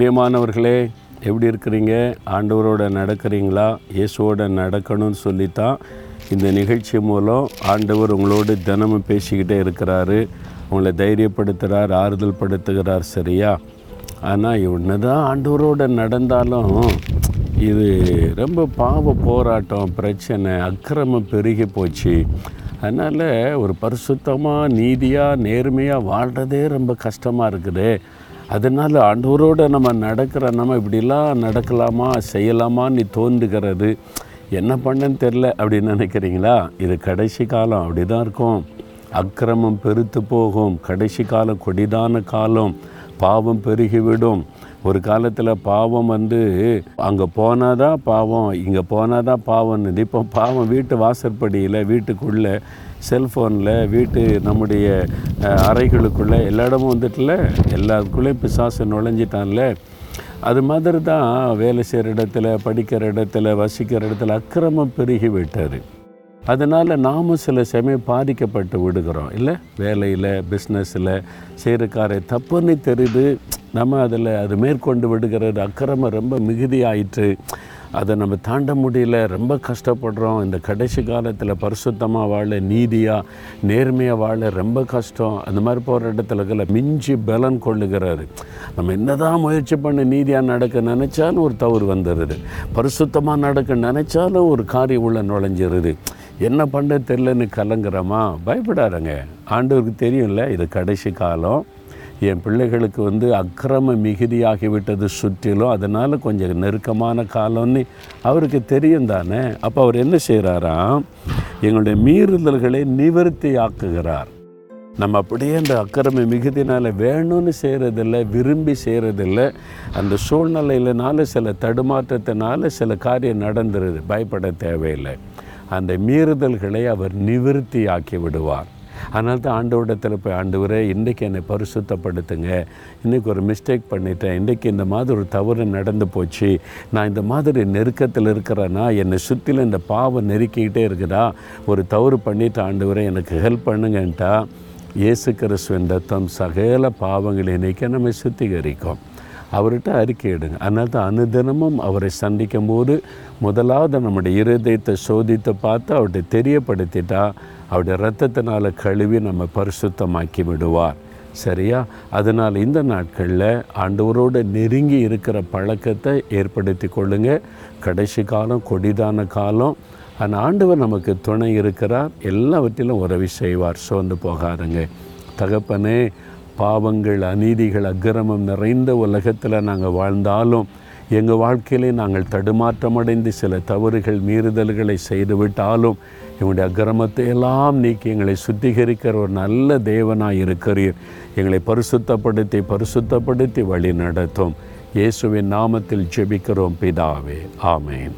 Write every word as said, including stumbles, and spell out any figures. பிரியமானவர்களே, எப்படி இருக்கிறீங்க? ஆண்டவரோட நடக்கிறீங்களா? இயேசுவோட நடக்கணும்னு சொல்லித்தான் இந்த நிகழ்ச்சி மூலம் ஆண்டவர் உங்களோடு தினமும் பேசிக்கிட்டே இருக்கிறாரு, உங்களை தைரியப்படுத்துகிறார், ஆறுதல் படுத்துகிறார். சரியா? ஆனால் ஒன்று தான், ஆண்டவரோடு நடந்தாலும் இது ரொம்ப பாவ போராட்டம், பிரச்சனை, அக்கிரமம் பெருகி போச்சு. அதனால் ஒரு பரிசுத்தமாக, நீதியாக, நேர்மையாக வாழ்கிறதே ரொம்ப கஷ்டமாக இருக்குது. அதனால் ஆண்டவரோடு நம்ம நடக்கிற நம்ம இப்படிலாம் நடக்கலாமா செய்யலாமான்னு தோன்றுகிறது. என்ன பண்ணன்னு தெரில அப்படின்னு நினைக்கிறீங்களா? இது கடைசி காலம், அப்படி தான் இருக்கும். அக்கிரமம் பெருத்து போகும், கடைசி காலம் கொடிதான காலம், பாவம் பெருகிவிடும். ஒரு காலத்தில் பாவம் வந்து அங்கே போனால் தான் பாவம், இங்கே போனால் தான் பாவம்னு. இப்போ பாவம் வீட்டு வாசற்படியில், வீட்டுக்குள்ளே, செல்ஃபோனில், வீட்டு நம்முடைய அறைகளுக்குள்ளே, எல்லா இடமும் வந்துட்டுல, எல்லாருக்குள்ளேயும் பிசாசு நுழைஞ்சிட்டான்ல. அது மாதிரி தான் வேலை செய்கிற இடத்துல, படிக்கிற இடத்துல, வசிக்கிற இடத்துல அக்கிரமம் பெருகி விட்டார். அதனால் நாமும் சில சமயம் பாதிக்கப்பட்டு விடுகிறோம் இல்லை? வேலையில், பிஸ்னஸில் செய்கிற காரியம் தப்புன்னு தெரியுது, நம்ம அதில் அது மேற்கொண்டு விடுகிறது. அக்கிரமம் ரொம்ப மிகுதியாயிற்று, அதை நம்ம தாண்ட முடியல, ரொம்ப கஷ்டப்படுறோம். இந்த கடைசி காலத்தில் பரிசுத்தமாக வாழ, நீதியாக, நேர்மையாக வாழ ரொம்ப கஷ்டம். அந்த மாதிரி போகிற இடத்துல மிஞ்சி பலன் கொள்ளுகிறாரு. நம்ம என்ன தான் முயற்சி பண்ண நீதியாக நடக்க நினச்சாலும் ஒரு தவறு வந்துடுது, பரிசுத்தமாக நடக்க நினச்சாலும் ஒரு காரியம் உள்ள நுழைஞ்சிருது. என்ன பண்ண தெரிலன்னு கலங்குறோமா? பயப்படாதங்க, ஆண்டவருக்கு தெரியும்ல இது கடைசி காலம், என் பிள்ளைகளுக்கு வந்து அக்கிரம மிகுதியாகிவிட்டது சுற்றிலும், அதனால் கொஞ்சம் நெருக்கமான காலம்னு அவருக்கு தெரியும் தானே. அப்போ அவர் என்ன செய்கிறாராம், எங்களுடைய மீறுதல்களை நிவர்த்தி ஆக்குகிறார். நம்ம அப்படியே அந்த அக்கிரம மிகுதினால் வேணும்னு செய்கிறதில்லை, விரும்பி செய்கிறதில்லை, அந்த சூழ்நிலையிலனால சில தடுமாற்றத்தினால சில காரியம் நடந்துருது. பயப்பட தேவையில்லை, அந்த மீறுதல்களை அவர் நிவர்த்தி ஆக்கி விடுவார். அதனால தான் ஆண்டவரிடத்தில் போய், ஆண்டவரே இன்றைக்கி என்னை பரிசுத்தப்படுத்துங்க, இன்றைக்கி ஒரு மிஸ்டேக் பண்ணிட்டேன், இன்றைக்கி இந்த மாதிரி ஒரு தவறு நடந்து போச்சு, நான் இந்த மாதிரி நெருக்கத்தில் இருக்கிறேன்னா, என்னை சுற்றில இந்த பாவம் நெருக்கிக்கிட்டே இருக்குதா, ஒரு தவறு பண்ணிவிட்டு ஆண்டவரே எனக்கு ஹெல்ப் பண்ணுங்கன்ட்டா, இயேசு கிறிஸ்துவின் ரத்தம் சகல பாவங்களை நீக்க நம்மை சுத்திகரிக்கும். அவர்கிட்ட அறிக்கையிடுங்க. அதனால் தான் அனுதினமும் அவரை சந்திக்கும் போது முதலாவது நம்முடைய இருதயத்தை சோதித்து பார்த்து அவர்கிட்ட தெரியப்படுத்திட்டா, அவருடைய இரத்தத்தினால் கழுவி நம்ம பரிசுத்தமாக்கி விடுவார். சரியா? அதனால் இந்த நாட்களில் ஆண்டவரோடு நெருங்கி இருக்கிற பழக்கத்தை ஏற்படுத்தி கொள்ளுங்கள். கடைசி காலம் கொடிதான காலம், ஆனால் ஆண்டவர் நமக்கு துணை இருக்கிறார், எல்லாவற்றிலும் உதவி செய்வார். சோர்ந்து போகாதுங்க. தகப்பனே, பாவங்கள், அநீதிகள், அக்கிரமம் நிறைந்த உலகத்தில் நாங்கள் வாழ்ந்தாலும் எங்கள் வாழ்க்கையிலே நாங்கள் தடுமாற்றமடைந்து சில தவறுகள், மீறுதல்களை செய்துவிட்டாலும் எங்களுடைய அக்கிரமத்தை எல்லாம் நீக்கி எங்களை சுத்திகரிக்கிற ஒரு நல்ல தேவனாக இருக்கிறீர். எங்களை பரிசுத்தப்படுத்தி பரிசுத்தப்படுத்தி வழி நடத்தும். இயேசுவின் நாமத்தில் ஜெபிக்கிறோம் பிதாவே, ஆமேன்.